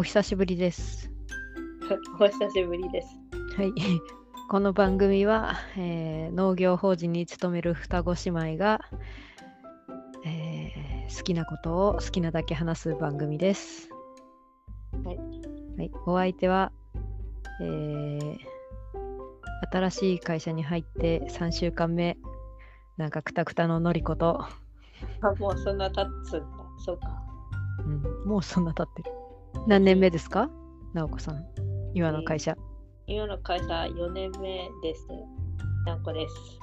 お久しぶりです。お久しぶりです。はい。この番組は、農業法人に勤める双子姉妹が、好きなことを好きなだけ話す番組です。はい。はい、お相手は、新しい会社に入って3週間目、なんかクタクタののりこと。あ、もうそんな経つんだ。そうか。うん、もうそんな経ってる。何年目ですか、なおこさん。今の会社。今の会社4年目です。なおこです。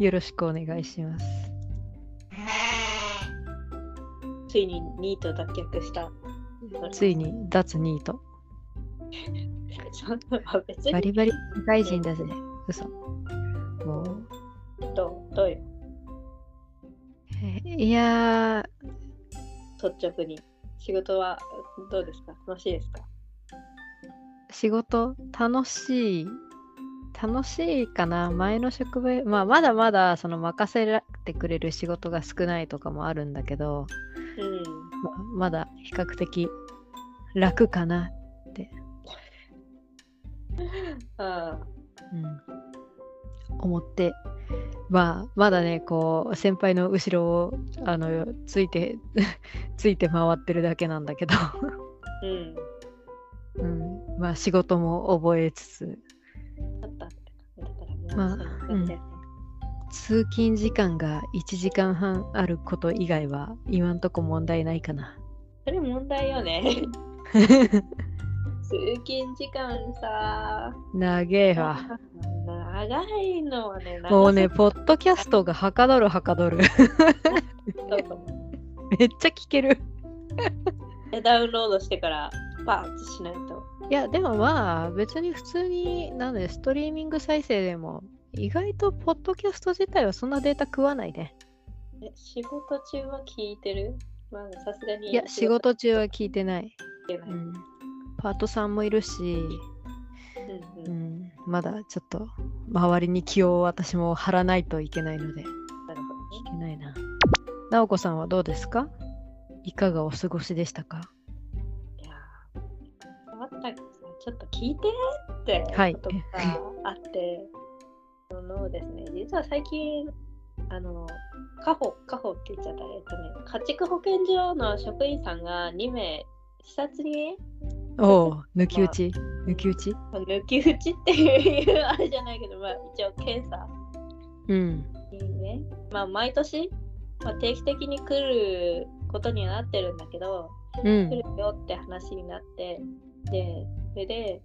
よろしくお願いします。ついにニート脱却した。ついに脱ニート。バリバリ外人だぜ。嘘。もう。どうよ。いやー、率直に仕事はどうですか？楽しいですか？仕事楽しいかな。前の職場、まあまだまだその任せてくれる仕事が少ないとかもあるんだけど、うん、まだ比較的楽かなってあ、うん、思って、まあまだね、こう先輩の後ろをついて回ってるだけなんだけど、うん、まあ仕事も覚えつつ、まあ、うん、通勤時間が1時間半あること以外は今んとこ問題ないかな。それ問題よね。通勤時間さ、長えわ。長いのはね、もうね、ポッドキャストがはかどるはかどる。めっちゃ聞ける。ダウンロードしてからパーッとしないと。いや、でもまあ別に普通になので、ストリーミング再生でも意外とポッドキャスト自体はそんなデータ食わないね。仕事中は聞いてる？まあさすがに。いや、仕事中は聞いてない。うん、パートさんもいるし。うんうんうん、まだちょっと周りに気を私も張らないといけないので、なるほど、ね、いけないな。なおこさんはどうですか？いかがお過ごしでしたか？いや、ちょっと聞いてってことがあって、はい、のですね、実は最近カホって言っちゃったら、家畜保健所の職員さんが2名視察に。おう、抜き打ちっていうあれじゃないけど、まあ一応検査、うん、いいね。まあ毎年、まあ、定期的に来ることにはなってるんだけど、うん、来るよって話になって、でそれで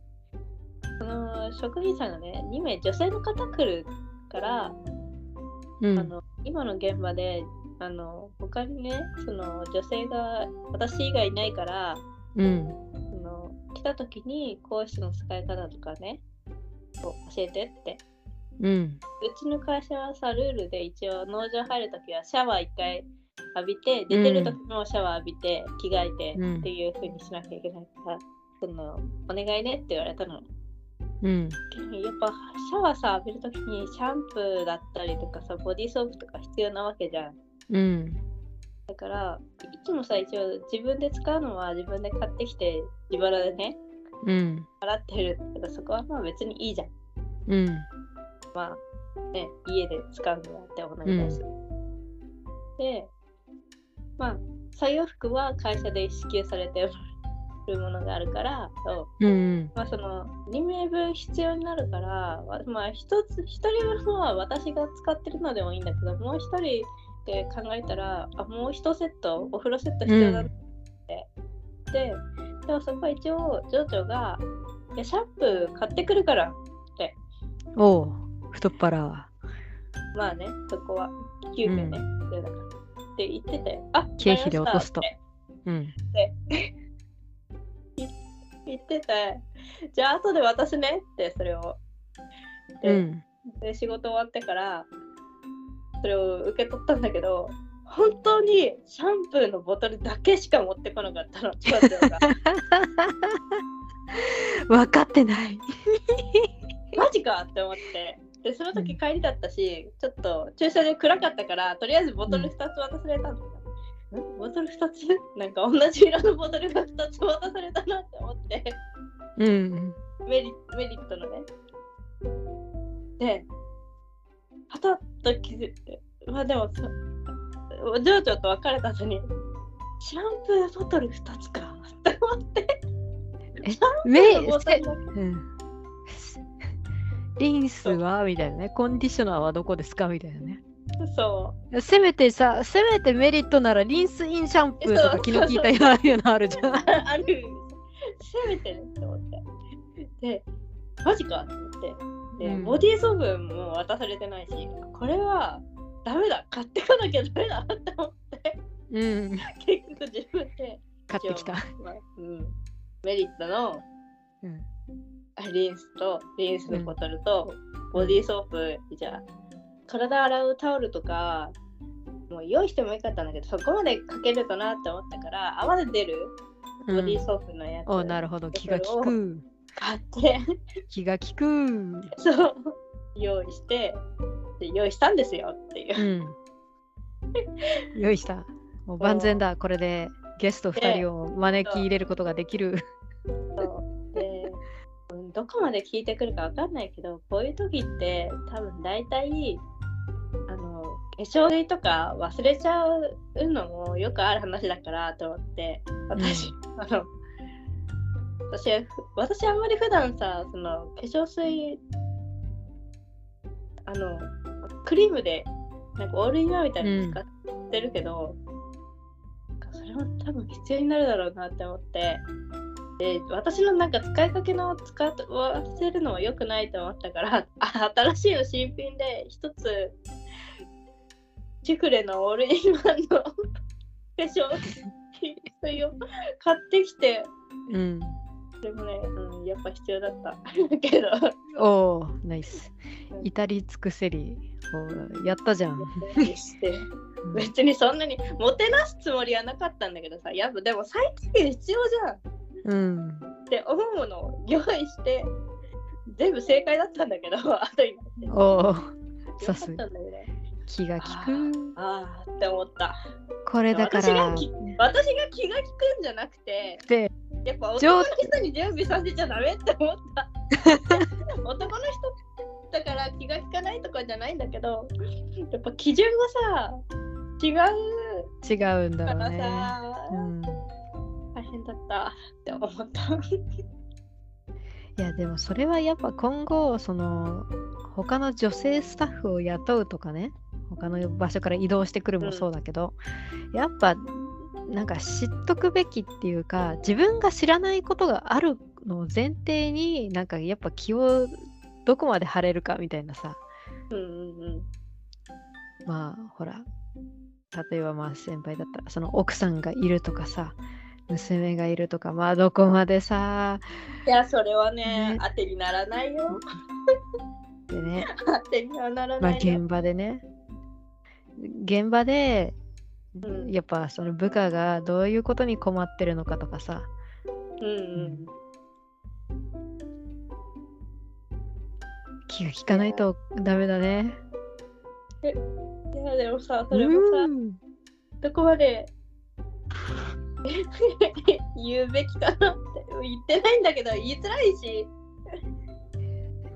その職員さんがね、2名女性の方来るから、うん、今の現場で他にね、その女性が私以外いないから、うん、来た時に講師の使い方とかね、教えてって、うん、うちの会社はさ、ルールで一応農場入るときはシャワー1回浴びて、出てるときもシャワー浴びて着替えてっていう風にしなきゃいけないから、うん、そのお願いねって言われたの、うん、やっぱシャワーさ、浴びるときにシャンプーだったりとかさ、ボディーソープとか必要なわけじゃん、うん、だからいつもさ、一応自分で使うのは自分で買ってきて自腹でね、うん、払ってるけど、そこはまあ別にいいじゃん、うん、まあね、家で使うのはって同じだし、うん、でまあ作業服は会社で支給されてるものがあるから、うん、まあその2名分必要になるから、まあ1人分は私が使ってるのでもいいんだけど、もう1人って考えたら、あ、もう1セットお風呂セット必要だって、うん、でもそこは一応上長がシャンプー買ってくるからって。おう、太っ腹は。まあね、そこは急遽ね、うん、だからって言ってて、あ、経費で落とすと。うん。で言ってて、じゃあ後で渡すねってそれを。で、うん、で仕事終わってからそれを受け取ったんだけど。本当にシャンプーのボトルだけしか持ってこなかったの。分かってない。マジかって思って。でその時帰りだったし、ちょっと駐車で暗かったから、とりあえずボトル2つ渡されたんだ。ボトル2つなんか同じ色のボトルが2つ渡されたなって思って、うん、メリットのねでパタッと気づいて、まあでも情緒と別れた後にシャンプーボトル2つかって思ってリンスはみたいなね、コンディショナーはどこですかみたいなね。そうせめてメリットならリンスインシャンプーとか気の利いたようなあるじゃん。ある。せめてねって思って。で、マジかって言って。で、うん、ボディーソープも渡されてないし、これはダメだ、買ってかなきゃダメだって思って。うん、結局自分で買ってきた。うん、メリットの、うん、リンスのボトルと、うん、ボディーソープじゃあ。体洗うタオルとかもう用意してもよかったんだけどそこまでかけるとなって思ったから泡で出るボディーソープのやつ、うん、おなるほど気が利く買って気が利くそう用意して用意したんですよっていう、うん、用意したもう万全だこれでゲスト2人を招き入れることができるそうでどこまで聞いてくるか分かんないけどこういう時って多分大体化粧水とか忘れちゃうのもよくある話だからと思って私あんまり普段さその化粧水クリームでなんかオールインワンみたいに使ってるけど、うん、それも多分必要になるだろうなって思ってで私のなんか使いかけの使わせるのは良くないと思ったから新しいの新品で一つジュクレのオールインワンの化粧水を買ってきて、うん、でもね、うん、やっぱ必要だったけどおーナイス至り尽くせりやったじゃんして別にそんなにもてなすつもりはなかったんだけどさやっぱでも最低限必要じゃんうん、って思うものを用意して全部正解だったんだけど後になっておおさすが気が利くああって思ったこれだから私が気が利くんじゃなくてでやっぱ男の人に準備させちゃダメって思った男の人だから気が利かないとかじゃないんだけどやっぱ基準がさ違うんだろうねだったって思ったいやでもそれはやっぱ今後その他の女性スタッフを雇うとかね他の場所から移動してくるもそうだけど、うん、やっぱなんか知っとくべきっていうか自分が知らないことがあるのを前提になんかやっぱ気をどこまで張れるかみたいなさ、うんうんうん、まあほら例えばまあ先輩だったらその奥さんがいるとかさ娘がいるとかまあどこまでさいやそれは ね当てにならないよでね当てにはならない、まあ、現場で、うん、やっぱその部下がどういうことに困ってるのかとかさうんうん、うん、気が利かないとダメだねいやでもさそれもさ、うん、どこまで言うべきかなって言ってないんだけど言いづらいし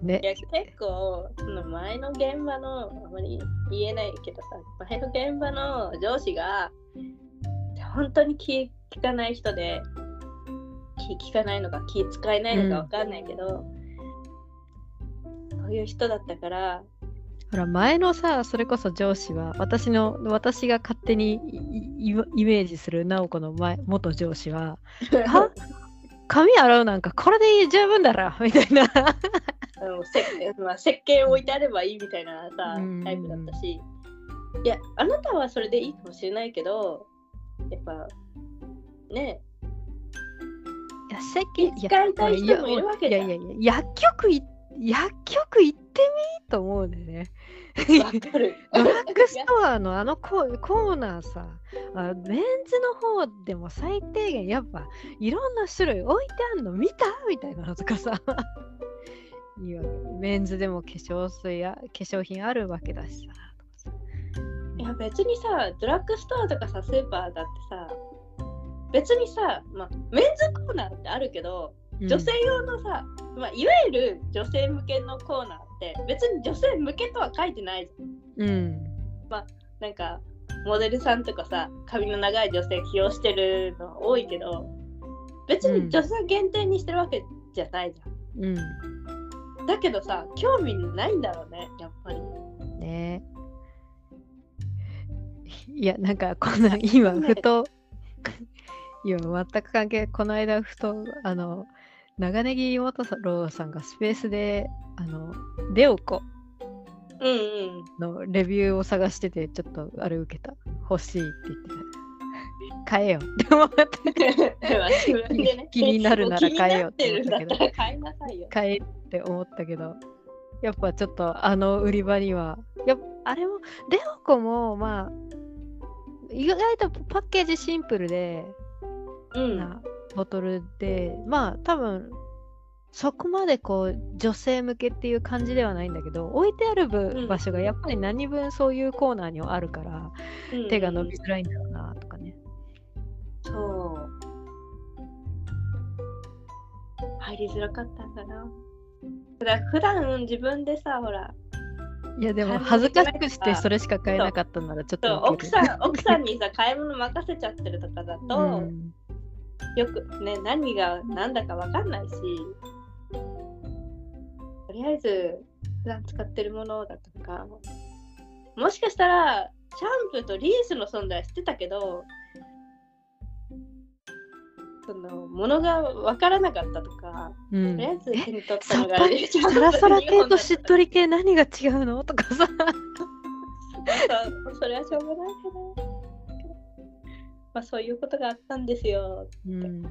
ねいや結構その前の現場のあまり言えないけどさ前の現場の上司が本当に気利かない人で気利かないのか気使えないのかわかんないけど、うん、そういう人だったからほら前のさそれこそ上司は私が勝手にイメージする直子の元上司はは髪洗うなんかこれで十分だろみたいなまあ、石鹸置いてあればいいみたいなさタイプだったしいやあなたはそれでいいかもしれないけどやっぱねいや石鹸使いたい人もいるわけじゃんいや薬局行ってみと思うんだよねわかるドラッグストアのコーナーさメンズの方でも最低限やっぱいろんな種類置いてあるの見たみたいなのとかさいいわけメンズでも化粧水や化粧品あるわけだしさや別にさドラッグストアとかさスーパーだってさ別にさ、まあ、メンズコーナーってあるけど女性用のさ、まあ、いわゆる女性向けのコーナーって別に女性向けとは書いてないじゃん、うん、まあなんかモデルさんとかさ髪の長い女性起用してるの多いけど別に女性限定にしてるわけじゃないじゃん、うん、だけどさ興味ないんだろうねやっぱりね。いやなんかこの今ふと、ね、今全く関係この間ふと長ネギ元郎さんがスペースでレオコのレビューを探しててちょっとあれ受けた欲しいって言って買えよって思って気になるなら買えよって思ったけど買えって思ったけどやっぱちょっと売り場にはやっぱあれもレオコもまあ意外とパッケージシンプルで、うん、なボトルでまあ多分そこまでこう女性向けっていう感じではないんだけど置いてある場所がやっぱり何分そういうコーナーにはあるから、うん、手が伸びづらいんだろうなとかね、うん、そう入りづらかったんだな。普段自分でさほらいやでも恥ずかしくしてそれしか買えなかったならちょっと奥さんにさ買い物任せちゃってるとかだと、うん、よくね何が何だか分かんないしとりあえず普段使ってるものだとかもしかしたらシャンプーとリースの存在は知ってたけどその物が分からなかったとか、うん、とりあえず手に取ったのがサラサラ系としっとり系何が違うのとかさそれはしょうがないけど、まあ、そういうことがあったんですよって、うんま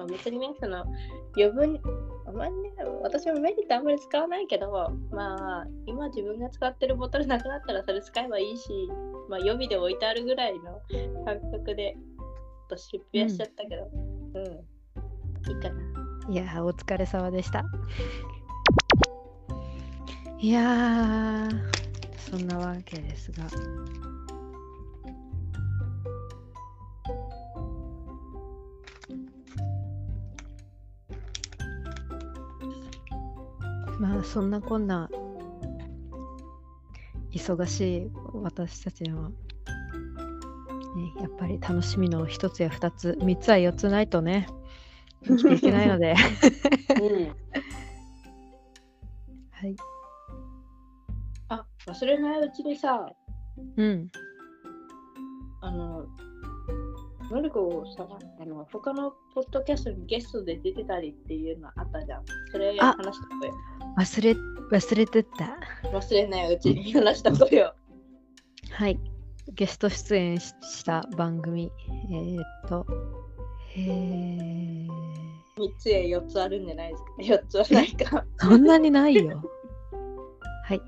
あ、別にねその余分あんまりね私もメリットあんまり使わないけどまあ今自分が使ってるボトルなくなったらそれ使えばいいし、まあ、予備で置いてあるぐらいの感覚でちょっと出費しちゃったけど、うん、うん、いいかな。いやーお疲れ様でした。いやーそんなわけですが、まあそんなこんな忙しい私たちには。やっぱり楽しみの一つや二つ三つは四つないとね生きていけないので、うん、はいあ忘れないうちにさうんのりこさん他のポッドキャストにゲストで出てたりっていうのあったじゃんそれ話したこよ忘れてた忘れないうちに話したこよはいゲスト出演した番組3つや4つあるんじゃないですか4つはないかそんなにないよはい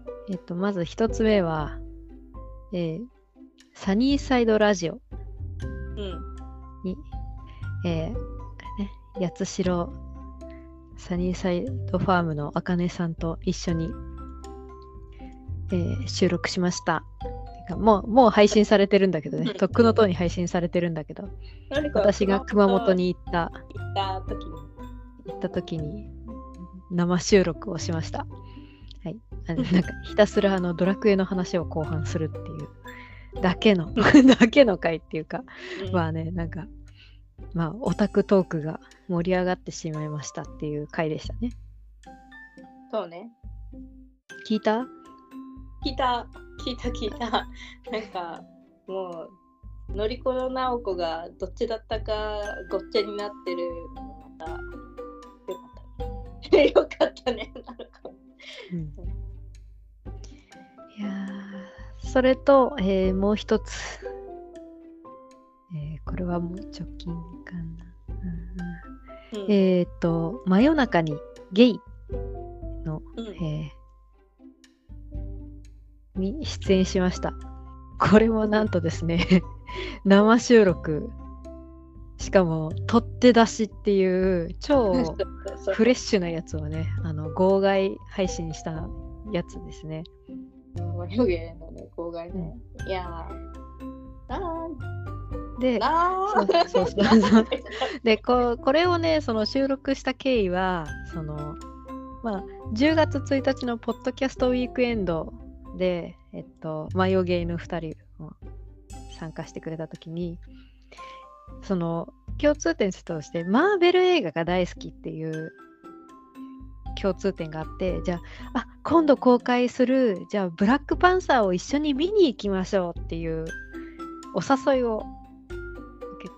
まず1つ目は、サニーサイドラジオに、うんね、八代サニーサイドファームのあかねさんと一緒に、収録しましたもう配信されてるんだけどね、とっくのとうに配信されてるんだけど、私が熊本に行った時に生収録をしました。はい、なんかひたすらドラクエの話を後半するっていうだけの回っていうか、まあねなんかまあオタクトークが盛り上がってしまいましたっていう回でしたね。そうね。聞いたなんかもうのりこのなおこがどっちだったかごっちゃになってるまたよかったねなるか、うん、いやそれと、もう一つ、これはもう直近かな、うん、真夜中にゲイの、うんに出演しました。これもなんとですね生収録しかも取って出しっていう超フレッシュなやつをね号外配信したやつですね。子がね、うん、いやでそうでこれをねその収録した経緯はその、まあ、10月1日のポッドキャストウィークエンドで、マヨゲイの2人も参加してくれた時にその共通点としてマーベル映画が大好きっていう共通点があって、じゃあ今度公開するじゃあブラックパンサーを一緒に見に行きましょうっていうお誘いを受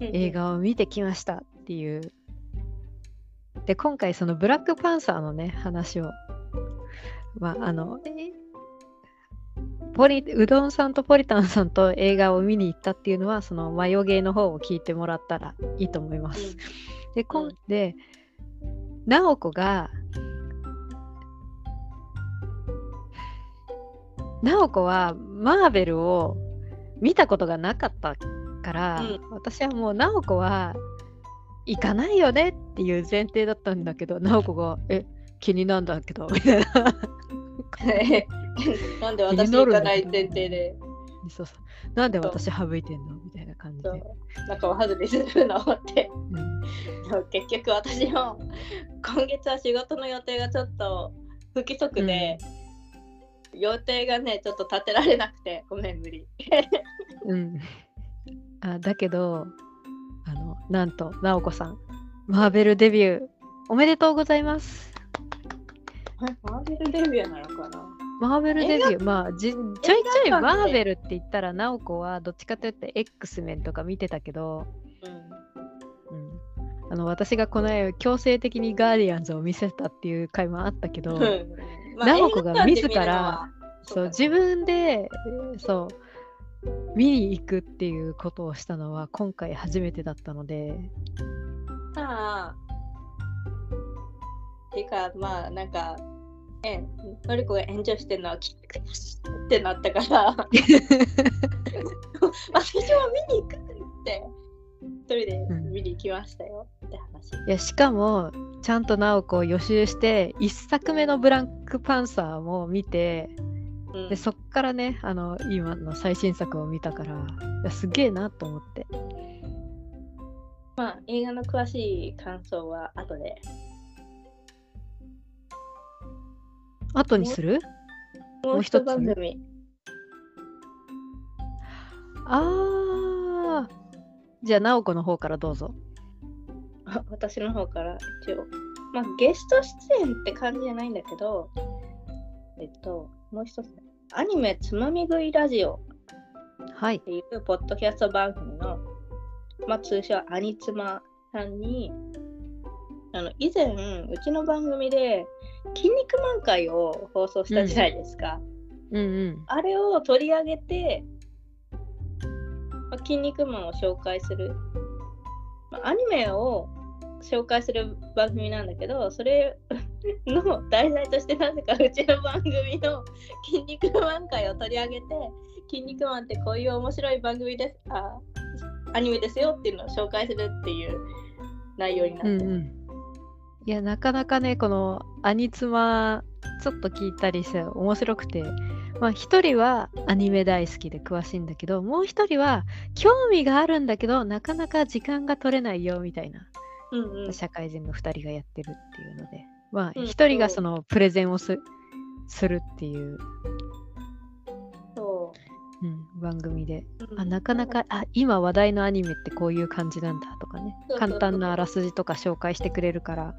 けて映画を見てきましたっていう。で今回そのブラックパンサーのね話を、まあ、うどんさんとポリタンさんと映画を見に行ったっていうのはそのマヨゲーの方を聞いてもらったらいいと思います。で今でナオコがナオコはマーベルを見たことがなかったから、うん、私はもうナオコは行かないよねっていう前提だったんだけど、ナオコが気になんだけどみたいななんで私行かない前提でそうそうなんで私省いてんのみたいな感じで仲を外れするのって、うん、結局私も今月は仕事の予定がちょっと不規則で、うん予定がねちょっと立てられなくてごめん無理、うん、だけどなんとなおこさんマーベルデビューおめでとうございます。マーベルデビューなのかな。マーベルデビューまあちょいちょいマーベルって言ったらなおこはどっちかというと X メンとか見てたけど、うんうん、私がこの絵強制的にガーディアンズを見せたっていう回もあったけど、うんナオコが自らそう自分でそう見に行くっていうことをしたのは今回初めてだったので、てかまあなんかのりこが炎上してるのは聞くってなったから私は見に行くって一人で見に行きましたよって話、うん、いやしかもちゃんとナオコを予習して1作目のブラックパンサーも見て、うん、でそっからね今の最新作を見たからいやすげえなと思って、まあ映画の詳しい感想は後で後にするもう一つ番組じゃあナオコの方からどうぞ。私の方から一応、まあ、ゲスト出演って感じじゃないんだけど、もう一つアニメつまみ食いラジオっていうポッドキャスト番組の、まあ、通称アニツマさんに以前うちの番組で筋肉マン会を放送したじゃないですか、うんうんうん、あれを取り上げて筋肉マンを紹介する、まあ、アニメを紹介する番組なんだけど、それの題材としてなぜかうちの番組の筋肉マン会を取り上げて、筋肉マンってこういう面白い番組ですアニメですよっていうのを紹介するっていう内容になって、うんうん、いやなかなかねこのアニツマちょっと聞いたりして面白くて、まあ、一人はアニメ大好きで詳しいんだけど、もう一人は興味があるんだけどなかなか時間が取れないよみたいな、うんうん、社会人の2人がやってるっていうので、まあ、一人がそのプレゼンをするっていう、そう、うん、番組で、うん、なかなか今話題のアニメってこういう感じなんだとかね、そうそうそう、簡単なあらすじとか紹介してくれるから、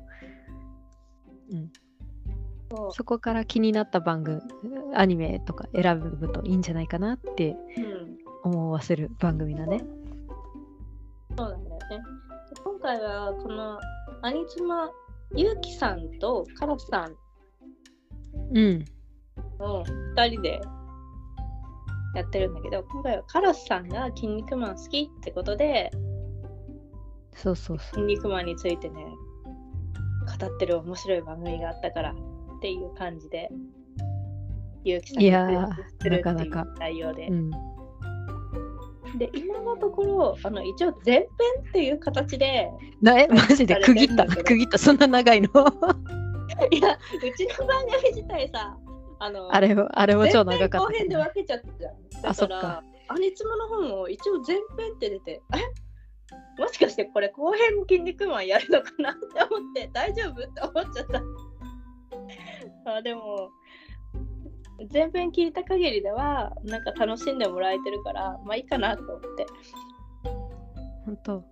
うんそこから気になった番組アニメとか選ぶといいんじゃないかなって思わせる番組だね、うん、そうなんだよね。今回はこのアニツマゆうきさんとカラスさんの2人でやってるんだけど、今回はカラスさんが筋肉マン好きってことでそうそうそう筋肉マンについてね語ってる面白い番組があったからっていう感じでゆうきさんがするっていう内容で、なかなか、うん、で今のところ一応前編っていう形でマジで区切ったそんな長いのいやうちの番組自体さあれも超長かった。前編後編で分けちゃったじゃん。だからアニツマの本を一応前編って出て、もしかしてこれ後編も筋肉マンやるのかなって思って、大丈夫って思っちゃったあ、でも前編聞いた限りではなんか楽しんでもらえてるから、まあいいかなと思って。本当、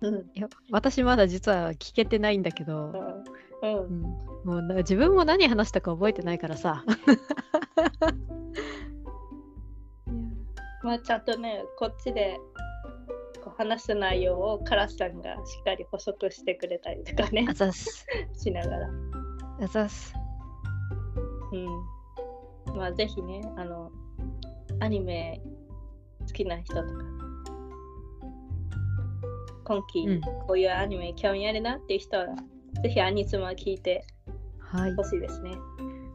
うん、いや私まだ実は聞けてないんだけど、うんうん、もう自分も何話したか覚えてないからさまあちゃんとね、こっちでこう話す内容をカラスさんがしっかり補足してくれたりとかね、あざすしながら、あざす、うん、まあぜひね、アニメ好きな人とか、今期、うん、こういうアニメ興味あるなっていう人はぜひアニツマ聞いてほしいですね。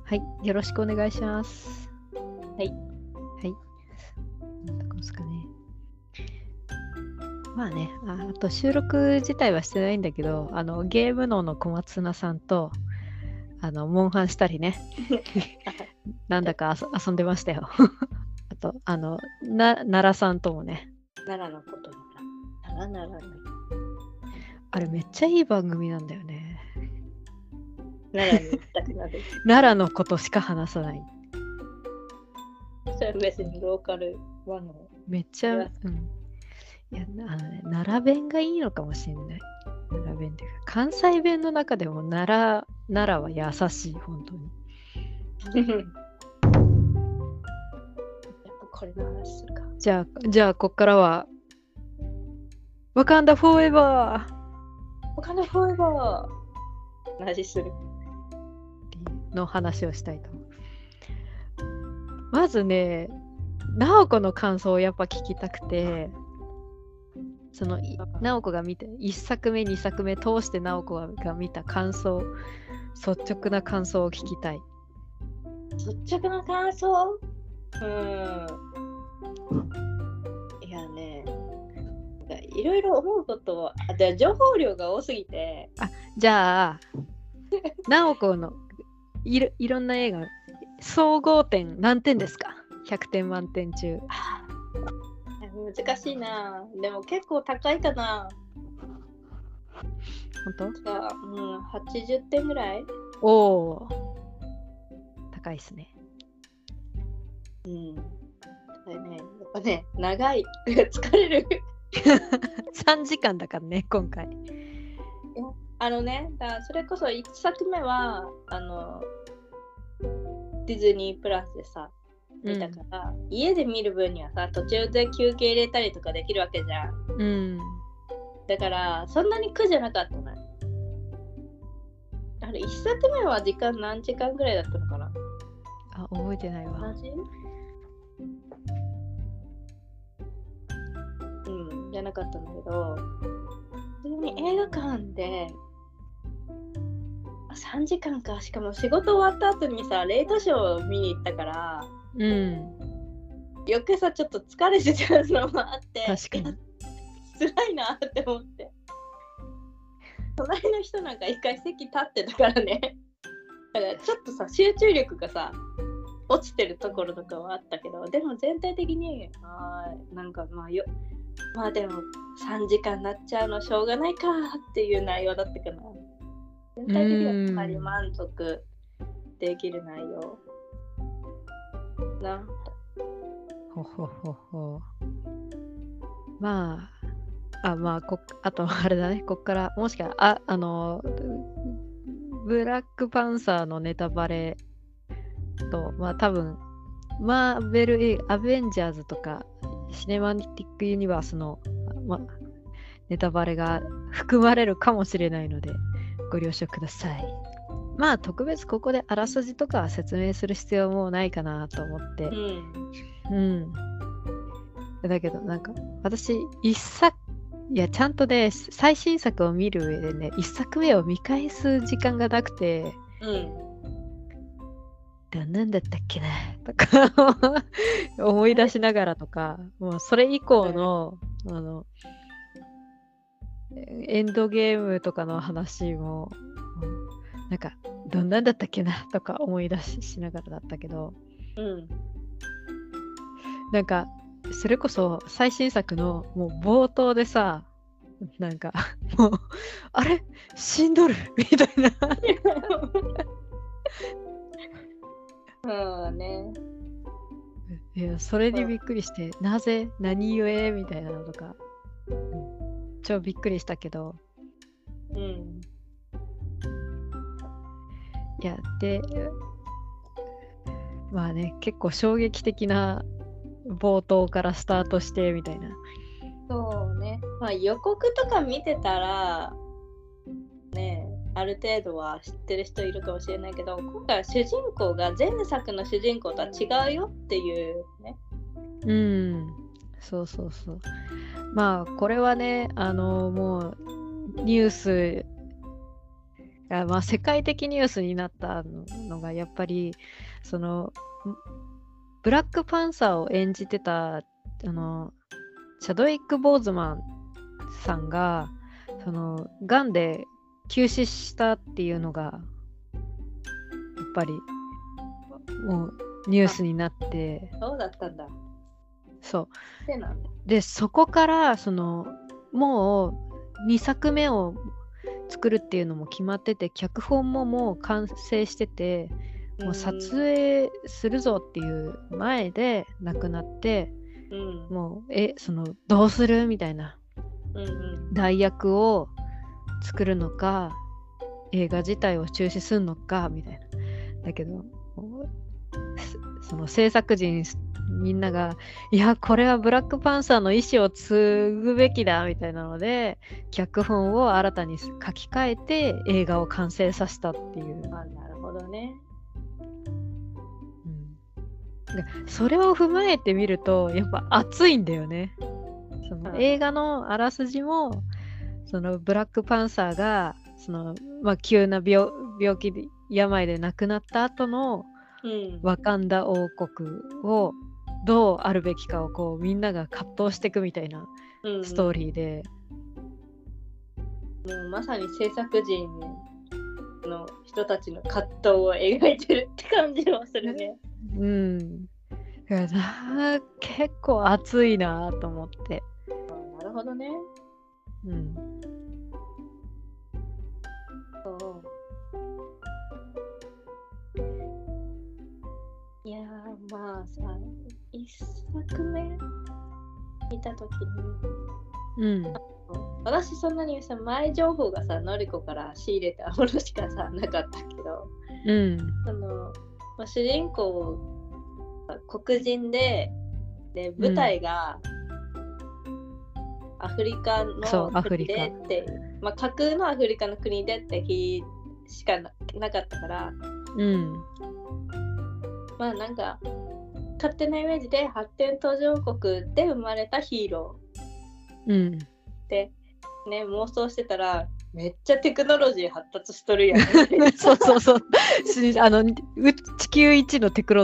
はい、はい、よろしくお願いします。はいはい、どこですかね。まあね、 あと収録自体はしてないんだけど、ゲーム脳の小松菜さんとモンハンしたりねなんだか遊んでましたよあと奈良さんともね、奈良のことも奈良ね、あれめっちゃいい番組なんだよね。奈良に行きたくなる奈良のことしか話さない。それ別にローカルワンのめっちゃ、うん、いやね、奈良弁がいいのかもしれない。奈良弁っていうか関西弁の中でも奈良は優しい、本当にやっぱこれの話するか。じゃあこっからはワカンダフォーエバー、ワカンダフォーエバー何するの話をしたいと思う。まずね、ナオコの感想をやっぱ聞きたくて、そのナオコが見て1作目2作目通してナオコが見た感想、率直な感想を聞きたい。率直な感想？いやね、いろいろ思うことは、じゃあ情報量が多すぎて、あ、じゃあナオコのいろんな映画総合点何点ですか？100点満点中。難しいな。でも結構高いかな。本当？じゃあ、うん、80点ぐらい？おお、高いですね。うん。ね、やっぱね、長い疲れる。3時間だからね今回。だそれこそ1作目はディズニープラスでさ見たから、うん、家で見る分にはさ途中で休憩入れたりとかできるわけじゃん、うん、だからそんなに苦じゃなかったのよ。あれ1作目は時間何時間ぐらいだったのかな。あ、覚えてないわ。じゃなかったんだけど、それに映画館で3時間か、しかも仕事終わった後にさレイトショーを見に行ったから、うん、余計さちょっと疲れてたのもあって、確かに辛いなって思って、隣の人なんか一回席立ってたからねだからちょっとさ集中力がさ落ちてるところとかはあったけど、でも全体的になんかまあでも3時間になっちゃうのしょうがないかっていう内容だったかな。全体的にはやっぱり満足できる内容な。ほほほほ。まあ、あとあれだね、こっからもしかしたらブラックパンサーのネタバレと、まあ多分マーベルアベンジャーズとかシネマティックユニバースの、ネタバレが含まれるかもしれないのでご了承ください。まあ特別ここであらすじとかは説明する必要もないかなと思って、うん、だけどなんか私ちゃんとね最新作を見る上でね1作目を見返す時間がなくて、何だったっけなとか思い出しながらとか、もうそれ以降の、エンドゲームとかの話もなんかどんなんだったっけなとか思い出しながらだったけど、うん、なんかそれこそ最新作のもう冒頭でさ、なんかもうあれ死んどるみたいなうんね、いやそれにびっくりして、うん、なぜ何故みたいなのとか、うん、超びっくりしたけど、うん、いやでまあね結構衝撃的な冒頭からスタートしてみたいな。そうね、まあ、予告とか見てたらねある程度は知ってる人いるかもしれないけど、今回は主人公が前作の主人公とは違うよっていうね。うんそうそうそう、まあこれはねもうニュースが、まあ、世界的ニュースになったのがやっぱりそのブラックパンサーを演じてたチャドウィック・ボーズマンさんがそのがんで急死したっていうのがやっぱりもうニュースになって。そうだったんだ。そうでそこからそのもう2作目を作るっていうのも決まってて、脚本ももう完成してて、もう撮影するぞっていう前で亡くなって、うん、もうそのどうするみたいな、うんうん、代役を作るのか映画自体を中止するのかみたいな。だけどその制作陣みんながいやこれはブラックパンサーの意思を継ぐべきだみたいなので脚本を新たに書き換えて映画を完成させたっていう。まあなるほどね、うん、それを踏まえてみるとやっぱ熱いんだよね。その映画のあらすじもそのブラックパンサーがその、まあ、急な病気で病で亡くなった後のワカンダ王国をどうあるべきかをこうみんなが葛藤していくみたいなストーリーで、うん、もうまさに制作陣の人たちの葛藤を描いてるって感じはするね。うん、いや結構熱いなと思って。なるほどね。うん、そういやまあさ1作目見た時に、うん、私そんなにさ前情報がさのりこから仕入れたものしかさなかったけど、うん、その主人公黒人で舞台が、うんアフリカの国でって、まあ、架空のアフリカの国でって日しか なかったから、うん、まあなんか勝手なイメージで発展途上国で生まれたヒーローって、うんね、妄想してたらめっちゃテクノロジー発達しとるやんそうそうそう地球一のテクノ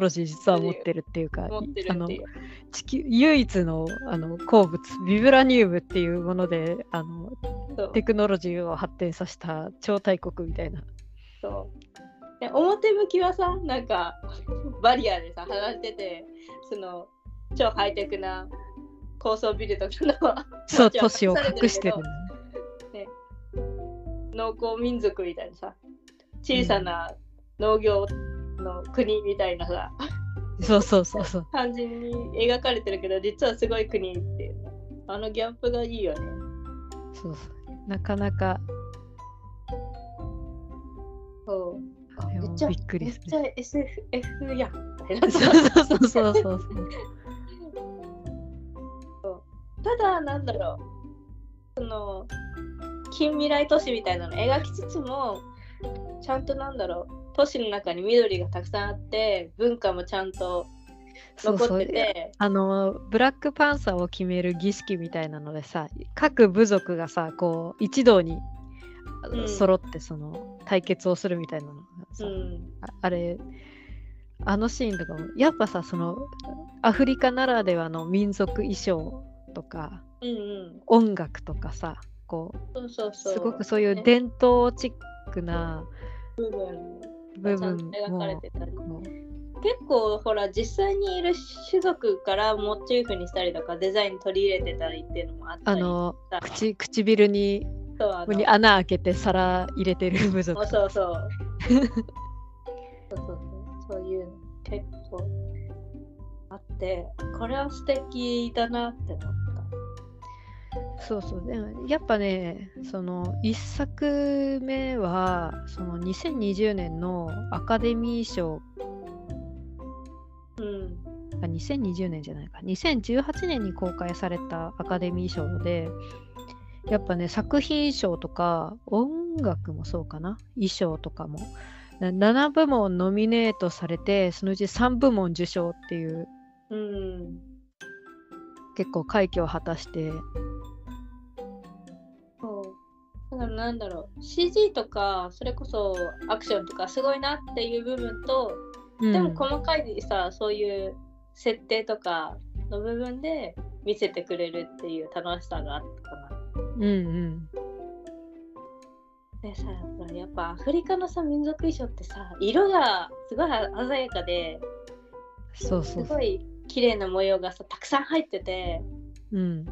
ロジー実は持ってるっていうか、地球唯一の、鉱物ビブラニウムっていうものでテクノロジーを発展させた超大国みたいな。そうで表向きはさなんかバリアでさ離れててその超ハイテクな高層ビルとかのそう都市を隠してる農耕民族みたいなさ小さな農業の国みたいなさ、うん、そうそうそうそう感じに描かれてるけど実はすごい国っていうギャップがいいよね。そうそうなかなかそうめっちゃびっくりする。めっちゃ SF やんそうそうそうそうそうただなんだろうその近未来都市みたいなの描きつつもちゃんとなんだろう都市の中に緑がたくさんあって文化もちゃんと残っててそうそうブラックパンサーを決める儀式みたいなのでさ各部族がさこう一堂に揃ってその対決をするみたいなのがさ、うん、あれシーンとかもやっぱさそのアフリカならではの民族衣装とか、うんうん、音楽とかさこうそうそうそうすごくそういう伝統チックな部分も描かれてたり、結構ほら実際にいる種族からモチーフにしたりとかデザイン取り入れてたりっていうのもあったり、唇に穴開けて皿入れてる部族、そうそういうの結構あって、これは素敵だなって思った。そうそう、でもやっぱね、その1作目はその2020年のアカデミー賞、2018年に公開されたアカデミー賞で、やっぱね作品賞とか音楽もそうかな、衣装とかも7部門ノミネートされて、そのうち3部門受賞っていう、結構快挙を果たして、だからなんだろう、 CG とかそれこそアクションとかすごいなっていう部分と、でも細かいさ、そういう設定とかの部分で見せてくれるっていう楽しさがあったかな。でさ、やっぱアフリカのさ民族衣装ってさ、色がすごい鮮やかで、すごい綺麗な模様がさたくさん入ってて、派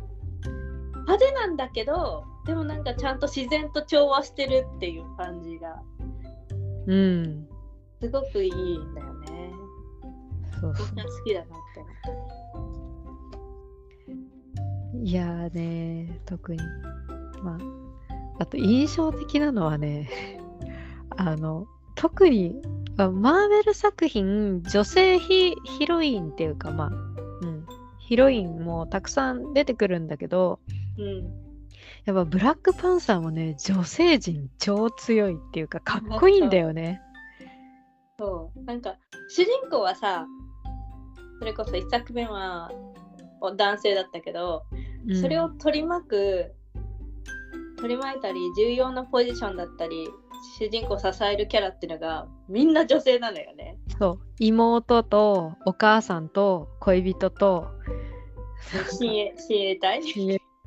手なんだけど、でもなんかちゃんと自然と調和してるっていう感じが、すごくいいんだよね。みんな好きだなって。いやーね、特にまあ。あと印象的なのはね、特にマーベル作品、女性 ヒロインっていうか、まあ、ヒロインもたくさん出てくるんだけど、やっぱブラックパンサーもね、女性陣超強いっていうか、かっこいいんだよね。そう、なんか主人公はさ、それこそ1作目は男性だったけど、それを取り巻いたり重要なポジションだったり主人公を支えるキャラっていうのがみんな女性なのよね。そう、妹とお母さんと恋人と親衛隊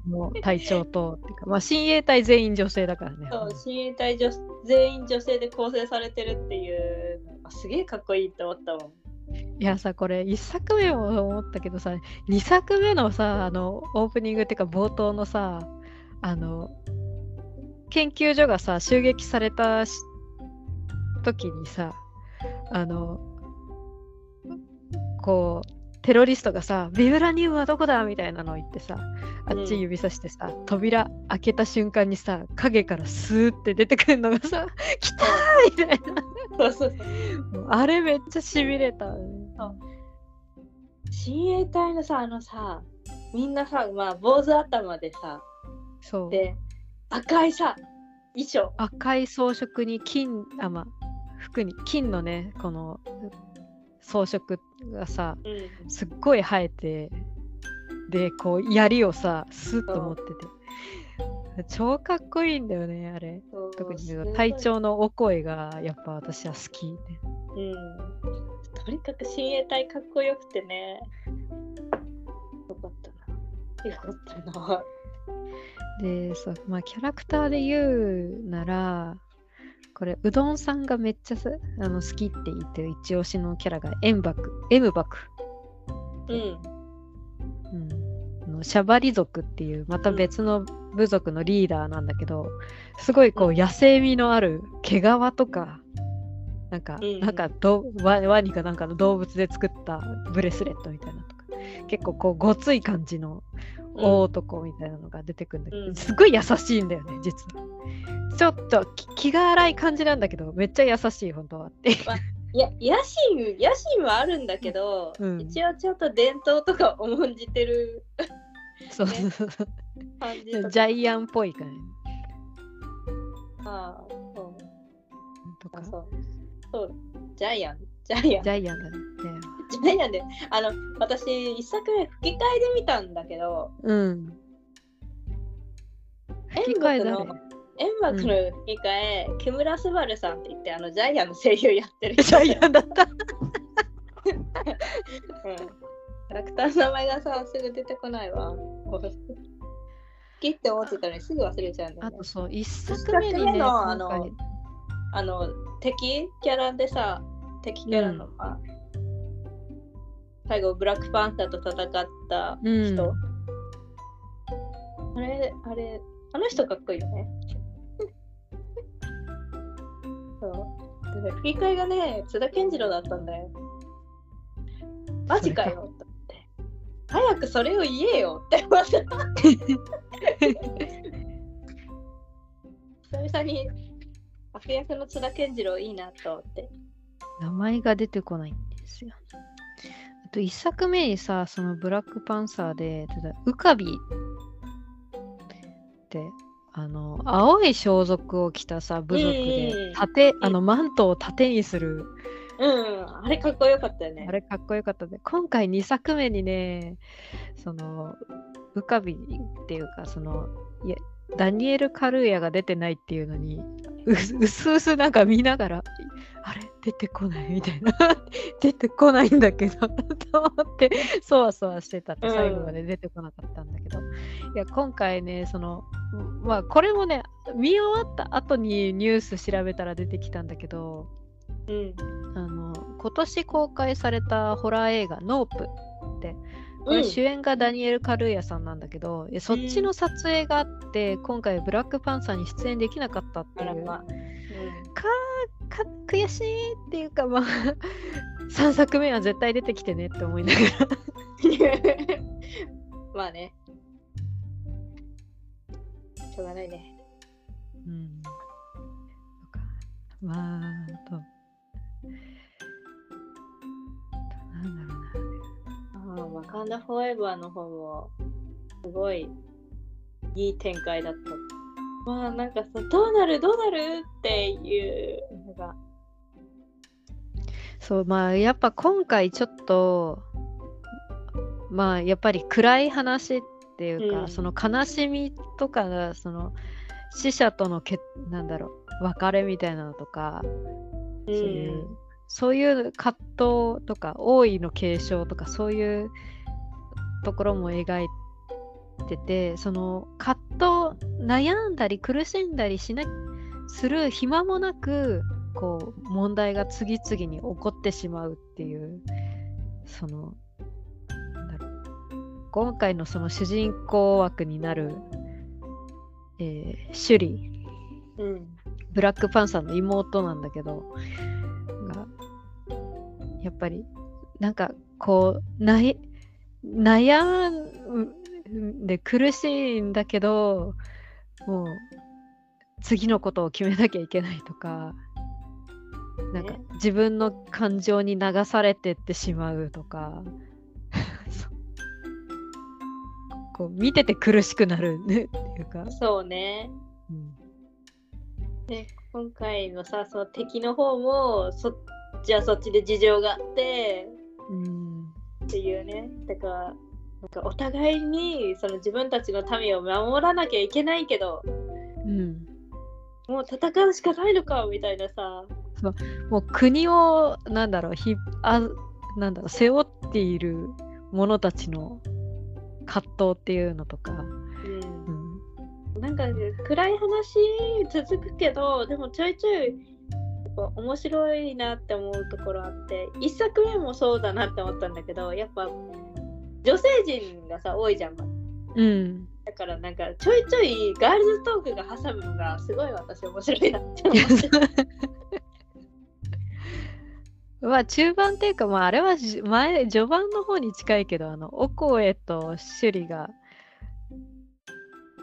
の隊長とってか、まあ、親衛隊全員女性だからね。そう、親衛隊全員女性で構成されてるっていうのがすげえかっこいいと思ったもん。いやさ、これ1作目も思ったけどさ、2作目のさ、オープニングっていうか冒頭のさ、研究所がさ襲撃された時にさ、こうテロリストがさビブラニウムはどこだみたいなのを言ってさ、あっち指さしてさ、扉開けた瞬間にさ影からスーって出てくるのがさ来たーみたいなもうあれめっちゃ痺れた。親衛隊のささみんなさ、まあ、坊主頭でさ、そうで赤いさ衣装、赤い装飾に金、まあ、服に金のねこの装飾がさ、すっごい生えて、でこう槍をさスッと持ってて超かっこいいんだよねあれ。特に隊長のお声がやっぱ私は好き、とにかく親衛隊かっこよくてね、よかったなでさ、まあ、キャラクターで言うなら、これうどんさんがめっちゃ好きって言ってる一押しのキャラがエムバク、シャバリ族っていうまた別の部族のリーダーなんだけど、すごいこう野生味のある毛皮とかワニかなんかの動物で作ったブレスレットみたいなとか、結構こうごつい感じの大男みたいなのが出てくるんだけど、すごい優しいんだよね実は。ちょっと気が荒い感じなんだけどめっちゃ優しい本当はって、野心はあるんだけど、一応ちょっと伝統とか重んじてるそうそうそう感じとかジャイアンっぽい感じ、そうとかそうジャイアンだね。で私1作目吹き替えで見たんだけど、円幕の吹き替え、木村昴さんって言ってジャイアンの声優やってる人、ジャイアンだったキャラクターの名前がさすぐ出てこないわ好きって思ってたのにすぐ忘れちゃうんだよね。あとそう1作目にね、あの敵キャラでさ、敵キャラの、まあ、最後ブラックパンサーと戦った人、うん、あれあの人かっこいいよね。そうで吹き替えがね津田健次郎だったんだよ。マジかよって早くそれを言えよって思った。久々に悪役の津田健次郎いいなと思って。名前が出てこないんですよ。あと一作目にさ、そのブラックパンサーでウカビってあの青い装束を着たさ部族で盾、あのマントを盾にする。うん、あれかっこよかったよね。あれかっこよかったね。今回2作目にね、その浮かびっていうか、そのいやダニエル・カルーヤが出てないっていうのに、うすうすなんか見ながら、あれ出てこないみたいな、出てこないんだけどと思ってそわそわしてたって、最後まで出てこなかったんだけど、いや今回ね、そのまあこれもね見終わった後にニュース調べたら出てきたんだけど。うん、あの今年公開されたホラー映画「ノープ」ってこれ主演がダニエル・カルーヤさんなんだけど、うん、そっちの撮影があって今回ブラックパンサーに出演できなかったっていう、悔しいっていうか、まあ3作目は絶対出てきてねって思いながらまあね、しょうがないね。うん、まあとワカンダフォーエバーの方もすごいいい展開だった。まあなんかさ、どうなるっていうのが、そう、まあやっぱ今回ちょっとまあやっぱり暗い話っていうか、うん、その悲しみとか、その死者とのなんだろう、別れみたいなのとか、うん、そういう葛藤とか王位の継承とかそういうところも描いてて、その葛藤悩んだり苦しんだりする暇もなく、こう問題が次々に起こってしまうっていう、そのなんだろう、今回のその主人公枠になる、シュリー、うん、ブラックパンサーの妹なんだけど、やっぱりなんかこう悩んで苦しいんだけど、もう次のことを決めなきゃいけないとか、なんか自分の感情に流されてってしまうとかこう見てて苦しくなるねっていうか、そうね、うん、で今回のさ、その敵の方もじゃあそっちで事情があって、うん、っていうね。だからなんかお互いにその自分たちの民を守らなきゃいけないけど、うん、もう戦うしかないのかみたいなさ、もう国を背負っている者たちの葛藤っていうのとか、うんうん、なんか暗い話続くけど、でもちょいちょい面白いなって思うところあって、一作目もそうだなって思ったんだけど、やっぱ女性陣がさ多いじゃん、うん、だからなんかちょいちょいガールズトークが挟むのがすごい私面白いなって思ってまあ中盤っていうか、まあ、あれは序盤の方に近いけど、あのオコエとシュリが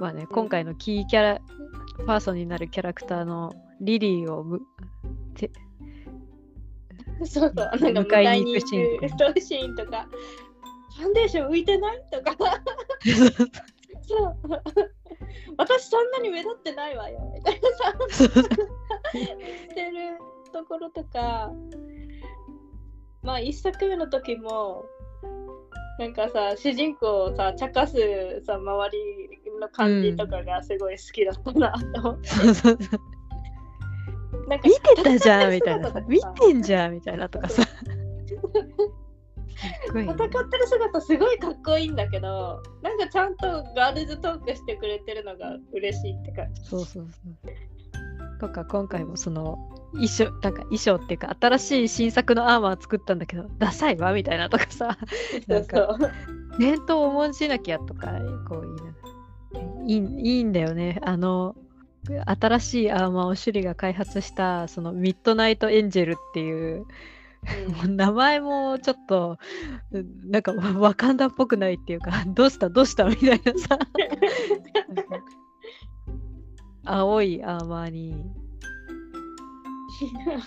まあね、今回のキーキャラ、うん、パーソンになるキャラクターのリリーをそうそう、なんか迎えに行くシーンとか、ファンデーション浮いてないとかそう私そんなに目立ってないわよみたいなさしてるところとか、まあ一作目の時もなんかさ、主人公をさ茶化すさ周りの感じとかがすごい好きだったなと思って、うんなんか見てたじゃんみたいな、見てんじゃんみたいなとかさ戦ってる姿すごいかっこいいんだけど、なんかちゃんとガールズトークしてくれてるのが嬉しいって感じ。そうそうそうとか今回もその衣装、なんか衣装っていうか新しい新作のアーマー作ったんだけどダサいわみたいなとかさ、なんか伝統を重んじなきゃとかこういいんだよね。あの新しいアーマーをシュリが開発したそのミッドナイトエンジェルっていう、うん、名前もちょっとなんかワカンダっぽくないっていうか、どうしたみたいなさ青いアーマーに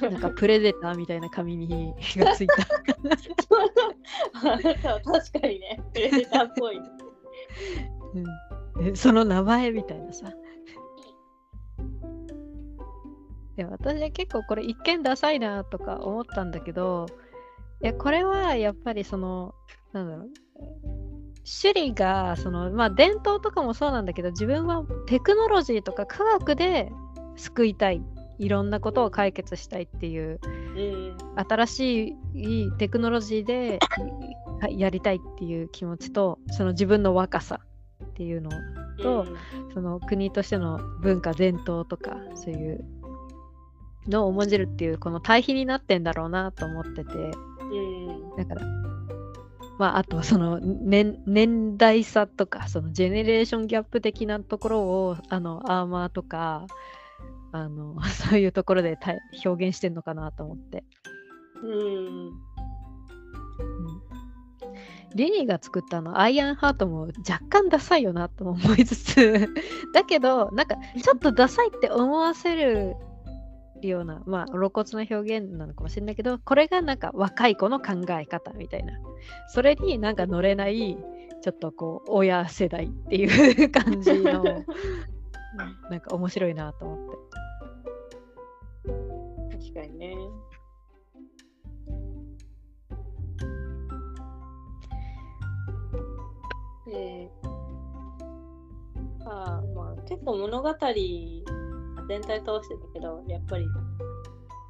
なんかプレデターみたいな髪に火がついたあなたは確かにねプレデターっぽい、うん、その名前みたいなさ。で私は結構これ一見ダサいなとか思ったんだけど、いやこれはやっぱりそのなんだろう、シュリがその、まあ、伝統とかもそうなんだけど、自分はテクノロジーとか科学で救いたい、いろんなことを解決したいっていう、新しいテクノロジーでやりたいっていう気持ちと、その自分の若さっていうのと、その国としての文化伝統とかそういうのを重んじるっていうこの対比になってんだろうなと思ってて、だからまあ、あとその 年代差とかそのジェネレーションギャップ的なところをあのアーマーとかあのそういうところで表現してるのかなと思って、リニーが作ったあのアイアンハートも若干ダサいよなと思いつつだけどなんかちょっとダサいって思わせるような、まあ、露骨な表現なのかもしれないけど、これがなんか若い子の考え方みたいな、それになんか乗れないちょっとこう親世代っていう感じのなんか面白いなと思って。確かにね。まあ、結構物語全体通してたけど、やっぱり、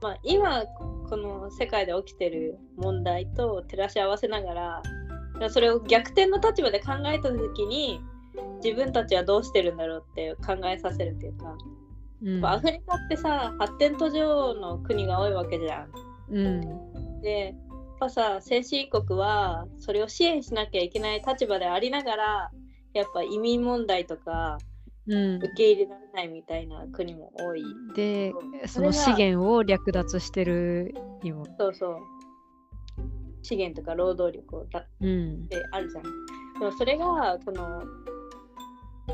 まあ、今この世界で起きてる問題と照らし合わせながら、それを逆転の立場で考えた時に自分たちはどうしてるんだろうって考えさせるっていうか、アフリカってさ発展途上の国が多いわけじゃん、でやっぱさ先進国はそれを支援しなきゃいけない立場でありながら、やっぱ移民問題とか受け入れられないみたいな国も多いで、その資源を略奪してるにも、そうそう、資源とか労働力をってあるじゃん、でもそれがこの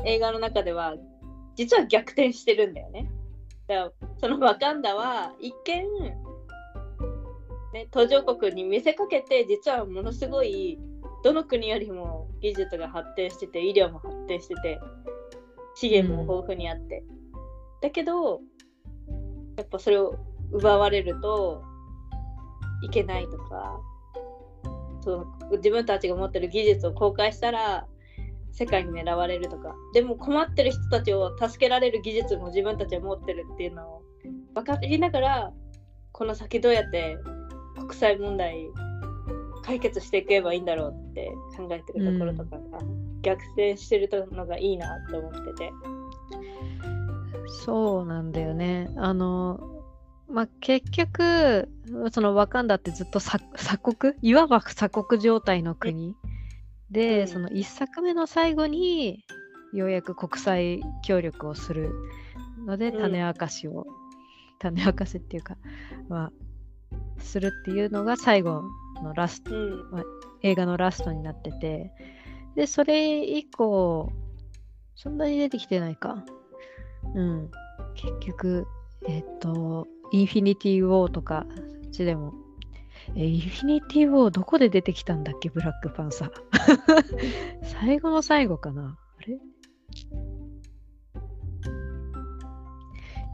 映画の中では実は逆転してるんだよね。だからそのワカンダは一見、ね、途上国に見せかけて実はものすごいどの国よりも技術が発展してて、医療も発展してて、資源も豊富にあって、だけどやっぱそれを奪われるといけないとか、そう自分たちが持ってる技術を公開したら世界に狙われるとか、でも困ってる人たちを助けられる技術も自分たちは持ってるっていうのを分かりながら、この先どうやって国際問題解決していけばいいんだろうって考えてるところとかが、逆転してるのがいいなって思ってて。そうなんだよね。あの、まあ、結局そのワカンダってずっと鎖国、いわば鎖国状態の国で、その1作目の最後にようやく国際協力をするので種明かしっていうか、まあ、するっていうのが最後のラスト、まあ、映画のラストになってて、でそれ以降そんなに出てきてないか、結局インフィニティウォーとかそっちでも、インフィニティウォーどこで出てきたんだっけ、ブラックパンサー最後の最後かな、あれ、い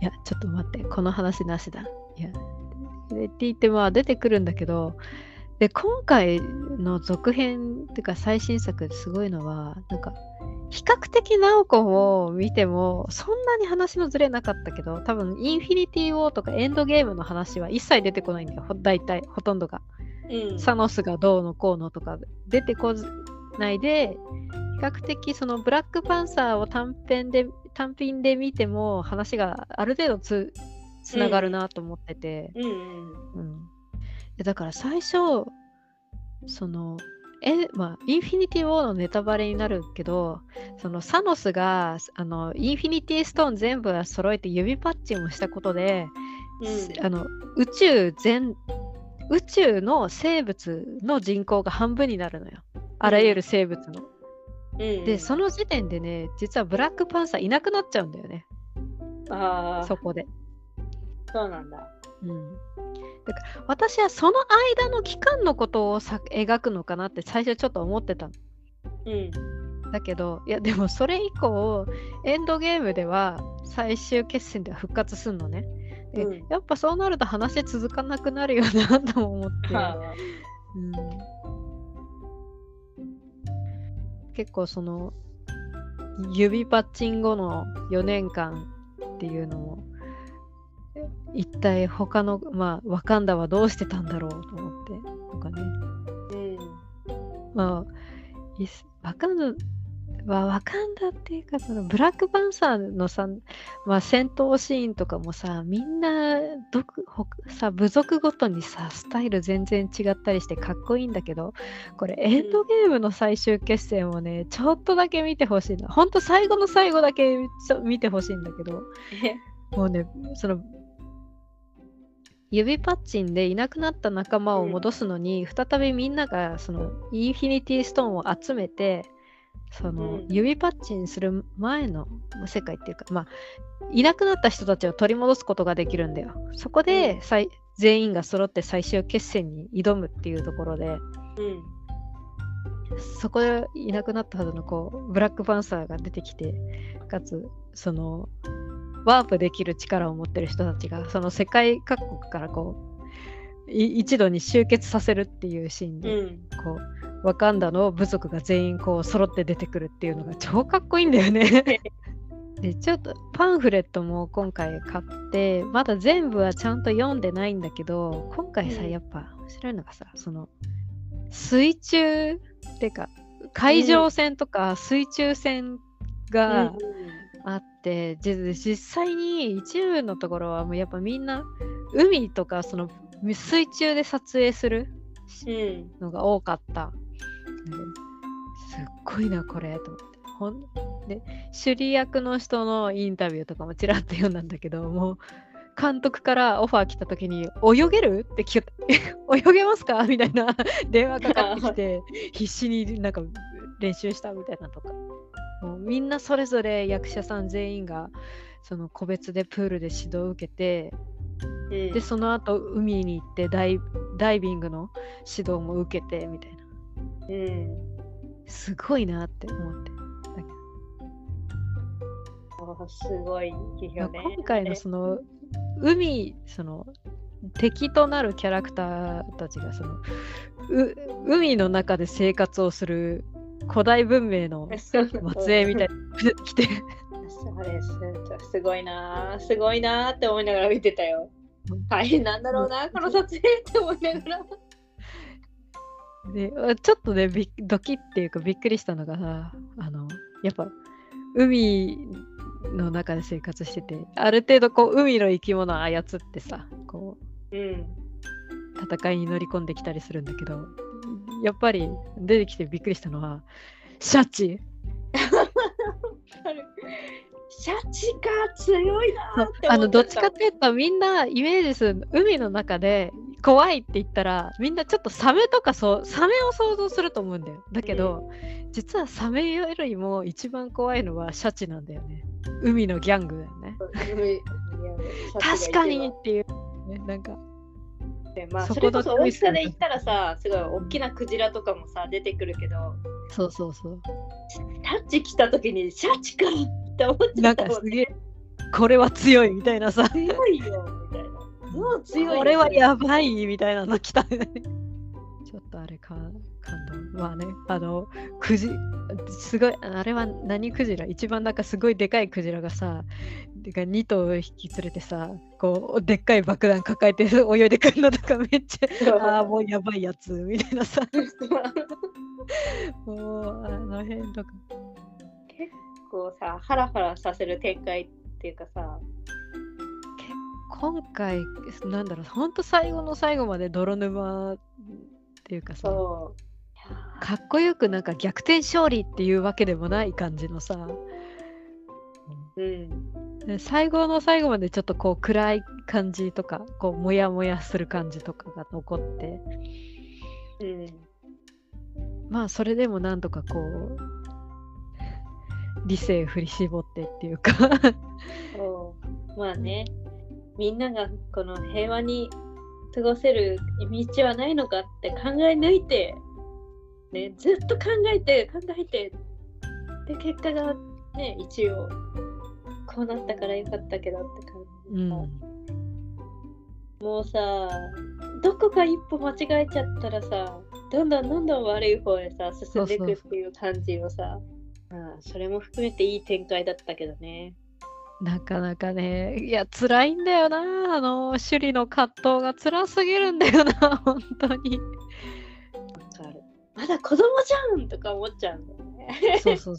やちょっと待って、この話なしだ、いやって言ってまあ出てくるんだけど、で今回の続編っていうか最新作ですごいのは、なんか比較的ナオコを見てもそんなに話のずれなかったけど、多分インフィニティウォーとかエンドゲームの話は一切出てこないんだよ、大体ほとんどが、サノスがどうのこうのとか出てこないで、比較的そのブラックパンサーを単品で見ても話がある程度つながるなと思ってて、うんうんうんうん、だから最初そのまあ、インフィニティ・ウォーのネタバレになるけど、そのサノスがインフィニティ・ストーン全部揃えて指パッチンをしたことで、うん、宇宙の生物の人口が半分になるのよ、あらゆる生物の、うん、でその時点でね、実はブラックパンサーいなくなっちゃうんだよね。あ、そこでそうなんだ、うん、だから私はその間の期間のことを描くのかなって最初ちょっと思ってたの、うん、だけどいやでもそれ以降エンドゲームでは最終決戦では復活するのね、うん、やっぱそうなると話続かなくなるよなとも思って、うん、結構その指パッチン後の4年間っていうのも一体他の、まあ、ワカンダはどうしてたんだろうと思ってとかね、うん、まあワカンダっていうかそのブラックパンサーのさ、まあ、戦闘シーンとかもさ、みんなさ部族ごとにさスタイル全然違ったりしてかっこいいんだけど、これエンドゲームの最終決戦をね、ちょっとだけ見てほしいな、ほんと最後の最後だけ見てほしいんだけどもうね、その指パッチンでいなくなった仲間を戻すのに、うん、再びみんながそのインフィニティストーンを集めてその指パッチンする前の世界っていうか、まあ、いなくなった人たちを取り戻すことができるんだよ。そこで全員が揃って最終決戦に挑むっていうところで、うん、そこでいなくなったはずのこうブラックパンサーが出てきて、かつそのワープできる力を持ってる人たちがその世界各国からこう一度に集結させるっていうシーンで、うん、こうワカンダの部族が全員こう揃って出てくるっていうのが超かっこいいんだよねでちょっとパンフレットも今回買ってまだ全部はちゃんと読んでないんだけど、今回さ、うん、やっぱ面白いのがさ、その水中ってか海上戦とか水中戦が、うんあって実際に一部のところはもうやっぱみんな海とかその水中で撮影するのが多かった、うん、すっごいなこれと思ってで首里役の人のインタビューとかもちらっと読んだんだけど、もう監督からオファー来た時に泳げるって聞いた泳げますかみたいな電話かかってきて必死になんか練習したみたいなとか、もうみんなそれぞれ役者さん全員がその個別でプールで指導を受けて、でその後海に行ってダイビングの指導も受けてみたいな、すごいなって思って、すごいよね。今回のその海その敵となるキャラクターたちがその海の中で生活をする古代文明の末裔みたいに来てあれすごいなすごいなって思いながら見てたよ。大変なんだろうなこの撮影って思いながらでちょっとねドキっていうかびっくりしたのがさ、やっぱ海の中で生活しててある程度こう海の生き物を操ってさこう、うん、戦いに乗り込んできたりするんだけど、やっぱり出てきてびっくりしたのはシャチシャチが強いなって思ってた。どっちかっていうとみんなイメージする海の中で怖いって言ったらみんなちょっとサメとかサメを想像すると思うんだよ。だけど、実はサメよりも一番怖いのはシャチなんだよね。海のギャングだよね確かにっていう、ね、なんかまあ、それこそ大きさで言ったらさすごい大きなクジラとかもさ出てくるけど、そうそうそうタッチ来た時にシャチかって思っちゃったもんね。なんかすげえこれは強いみたいなさ強いよみたいなもう強い、ね、これはやばいみたいなの来たねちょっとあれ感動。まあねすごいあれは何クジラ一番なんかすごいでかいクジラがさ2頭引き連れてさこうでっかい爆弾抱えて泳いでくるのとかめっちゃああもうやばいやつみたいなさもうあの辺とか結構さハラハラさせる展開っていうかさ結今回なんだろう、本当最後の最後まで泥沼っていうかさ、かっこよくなんか逆転勝利っていうわけでもない感じのさ、うん、で最後の最後までちょっとこう暗い感じとか、こうモヤモヤする感じとかが残って、うん、まあそれでもなんとかこう理性振り絞ってっていうかそうまあね、みんながこの平和に過ごせる道はないのかって考え抜いてね、ずっと考えてで結果がね、一応こうなったからよかったけどって感じ、うん、もうさ、どこか一歩間違えちゃったらさ、どんどん悪い方へさ進んでいくっていう感じをさ、それも含めていい展開だったけどね。なかなかね、いや辛いんだよな、あの趣里の葛藤が辛すぎるんだよな、本当に。まだ子供じゃんとか思っちゃうんだよね。そう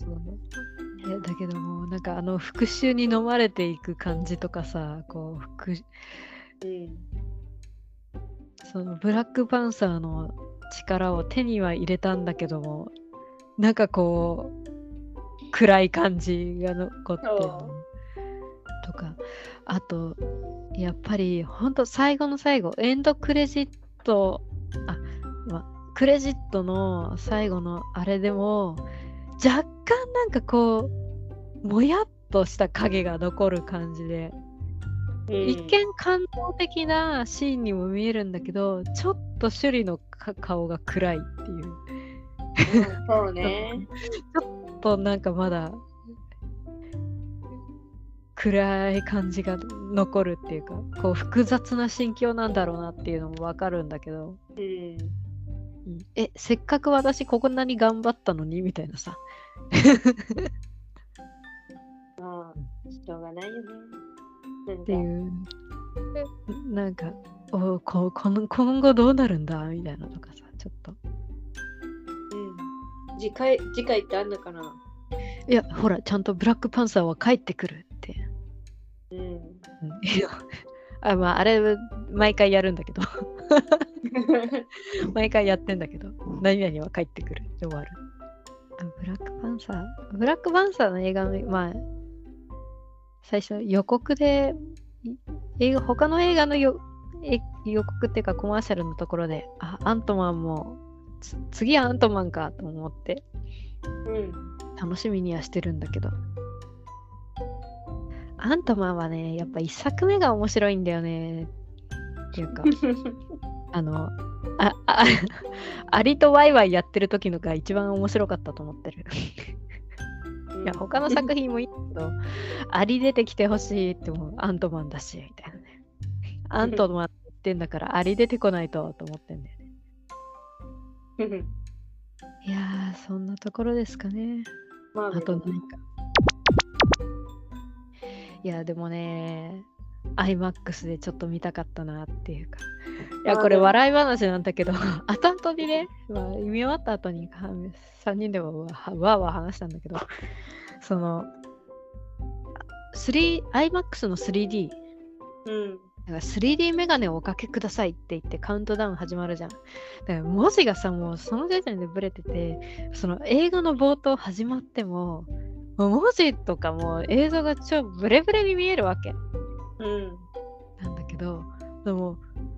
だけども、なんかあの復讐に飲まれていく感じとかさ、こうそのブラックパンサーの力を手には入れたんだけども、なんかこう暗い感じが残ってるとか、あとやっぱり本当最後の最後、エンドクレジットクレジットの最後のあれでも若干なんかこうもやっとした影が残る感じで、一見感動的なシーンにも見えるんだけど、ちょっと趣里の顔が暗いっていう、そうねちょっとなんかまだ暗い感じが残るっていうか、こう複雑な心境なんだろうなっていうのも分かるんだけど、せっかく私こんなに頑張ったのにみたいなさまあしょうがないよねっていうなんか今後どうなるんだみたいなとかさ、ちょっと、次回ってあんのかな。いやほら、ちゃんとブラックパンサーは帰ってくるって、いやまああれ毎回やるんだけど毎回やってんだけど、何々は帰ってくるで終わる。ブラックパンサーの映画の、まあ最初予告で他の映画の予告っていうかコマーシャルのところで、アントマンも次はアントマンかと思って、楽しみにはしてるんだけど、アントマンはねやっぱ1作目が面白いんだよねっていうかアリとワイワイやってる時のが一番面白かったと思ってるいや他の作品もいいけどアリ出てきてほしいって思う、アントマンだしみたいなねアントマン言ってんだからアリ出てこないと思ってんだよねいやそんなところですかね。あと何か、いやでもねIMAX でちょっと見たかったなっていうか、いやこれ笑い話なんだけど後にね、見終わった後に3人でもわーわー話したんだけど、その IMAX の 3D、だから 3D メガネをおかけくださいって言ってカウントダウン始まるじゃん。だから文字がさ、もうその時点でブレてて、その映画の冒頭始まっても文字とかも映像が超ブレブレに見えるわけ、なんだけど、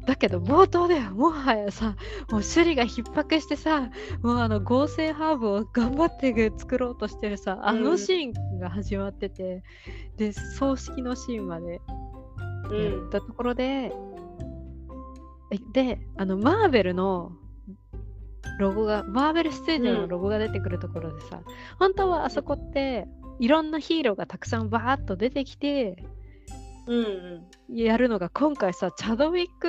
だけど冒頭ではもはやさ、もう趣里が逼迫してさ、もうあの合成ハーブを頑張って作ろうとしてるさ、あのシーンが始まってて、で葬式のシーンまでやったところで、であのマーベルのロゴが、マーベルステージのロゴが出てくるところでさ、本当はあそこっていろんなヒーローがたくさんバーッと出てきて、やるのが今回さ、チャドウィック・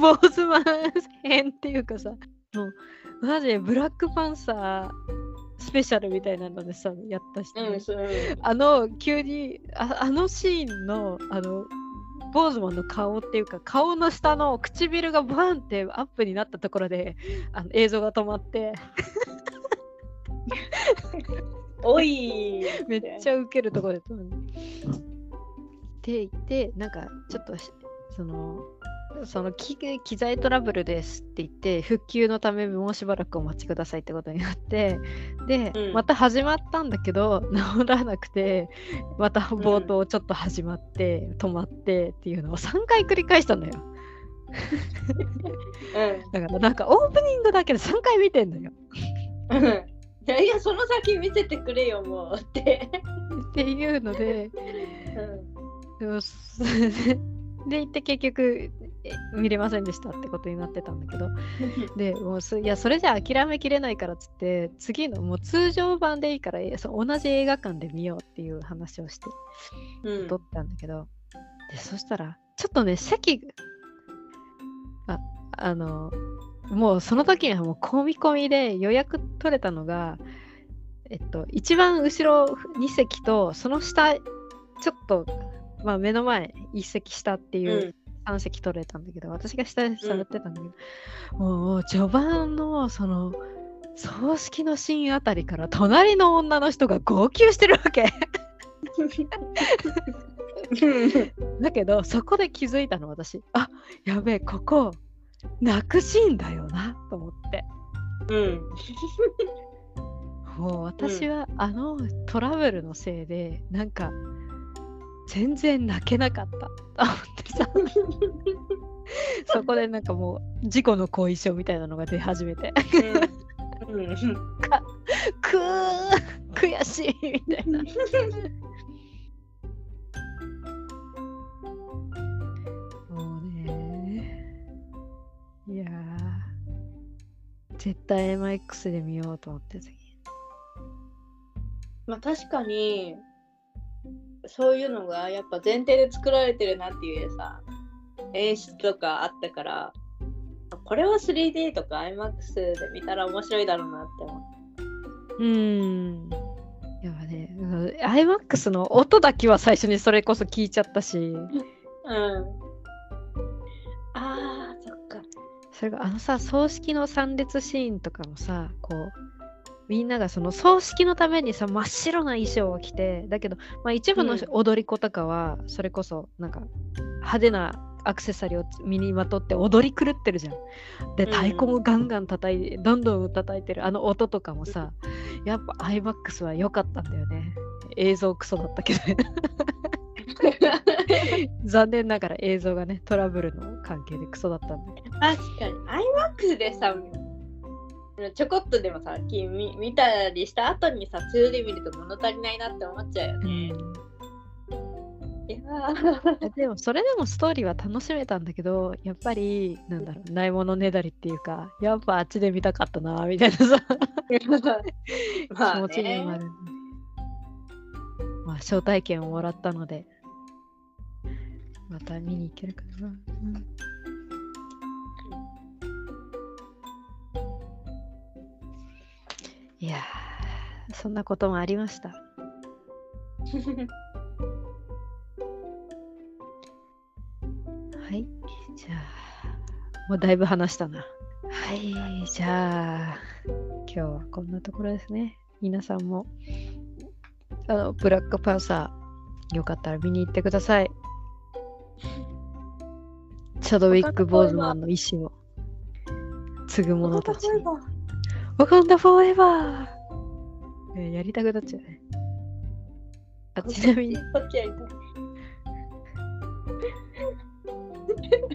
ボーズマン編っていうかさ、もうマジでブラックパンサースペシャルみたいなのでさやったし、あの急に あのシーンのあのボーズマンの顔っていうか、顔の下の唇がバンってアップになったところであの映像が止まっておいめっちゃウケるところで止まっていて、なんかちょっとその機材トラブルですって言って復旧のためもうしばらくお待ちくださいってことになって、で、また始まったんだけど治らなくて、また冒頭ちょっと始まって、止まってっていうのを3回繰り返したのよだからなんかオープニングだけで3回見てんのよいやいや、その先見せてくれよもうってっていうのでで行って結局見れませんでしたってことになってたんだけどでもういやそれじゃ諦めきれないからっつって、次のもう通常版でいいから同じ映画館で見ようっていう話をして撮ったんだけど、でそしたらちょっとね席がもうその時にはもう込み込みで予約取れたのが、一番後ろ2席とその下ちょっとまあ、目の前一席下っていう3席取れたんだけど、私が下で座ってたんだけど、もう序盤のその葬式のシーンあたりから隣の女の人が号泣してるわけだけどそこで気づいたの私、あ、やべえ、ここ泣くシーンだよなと思って、もう私はトラブルのせいでなんか全然泣けなかったと思ってさそこでなんかもう事故の後遺症みたいなのが出始めて悔しいみたいなもうね、いや絶対 MX で見ようと思って次。まあ確かにそういうのがやっぱ前提で作られてるなっていうさ、演出とかあったから、これは 3D とか IMAX で見たら面白いだろうなって思う。やっぱね、IMAX の音だけは最初にそれこそ聞いちゃったしあー、そっか。それがさ、葬式の参列シーンとかもさ、こうみんながその葬式のためにさ真っ白な衣装を着て、だけど、まあ、一部の踊り子とかはそれこそなんか派手なアクセサリーを身にまとって踊り狂ってるじゃん。で太鼓もガンガン叩いて、どんどん叩いてるあの音とかもさ、やっぱ IMAX は良かったんだよね。映像クソだったけど残念ながら映像がねトラブルの関係でクソだったんだけど、確かに IMAX でさちょこっとでもさ見たりした後にさ 2D 見ると物足りないなって思っちゃうよね、いやでもそれでもストーリーは楽しめたんだけど、やっぱりなんだろう、ないものねだりっていうか、やっぱあっちで見たかったなみたいなさまあ、ね、気持ちにもある、まあ、招待券をもらったのでまた見に行けるかな、いやー、そんなこともありましたはい、じゃあもうだいぶ話したな。はい、じゃあ今日はこんなところですね。皆さんもブラックパンサーよかったら見に行ってください。チャドウィック・ボーズマンの意思を継ぐ者たちにワカンダフォーエバーやりたくなっちゃうね。あ、ちなみにこっちやり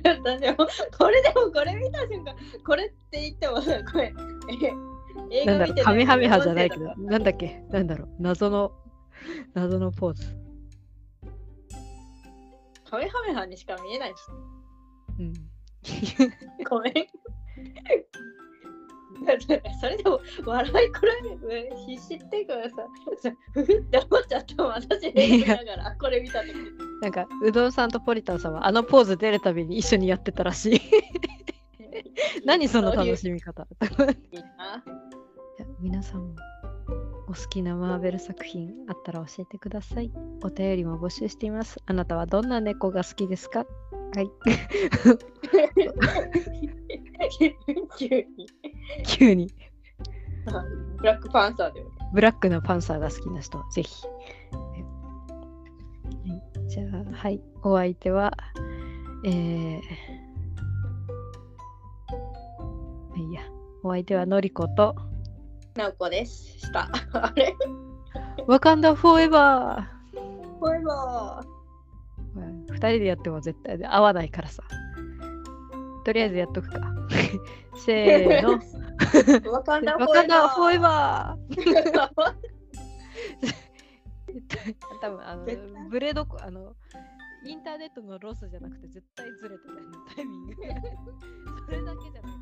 たい私もこれでもこれ見た瞬間、これって言ってもこれ映画見てる、カメハメハじゃないけどなんだっけ、なんだろう、謎のポーズ、カメハメハにしか見えないし、ごめんそれでも笑いこらえ必死っていうからさ、ふふって思っちゃったもん私見ながらこれ見た時なんかうどんさんとポリタンさんはあのポーズ出るたびに一緒にやってたらしい何その楽しみ方皆さんもお好きなマーベル作品あったら教えてください。お便りも募集しています。あなたはどんな猫が好きですか？はい急にブラックパンサーだよね。ブラックなパンサーが好きな人ぜひ。じゃあはい、お相手は、いや、お相手はのりことなおこでした。あれ？ワカンダフォーエバー。フォーエバー。2人でやっても絶対合わないからさ。とりあえずやっとくか。せーの。ワカンダフォーエバー。多分ブレードインターネットのロスじゃなくて絶対ずれてたよね、タイミング。それだけじゃない。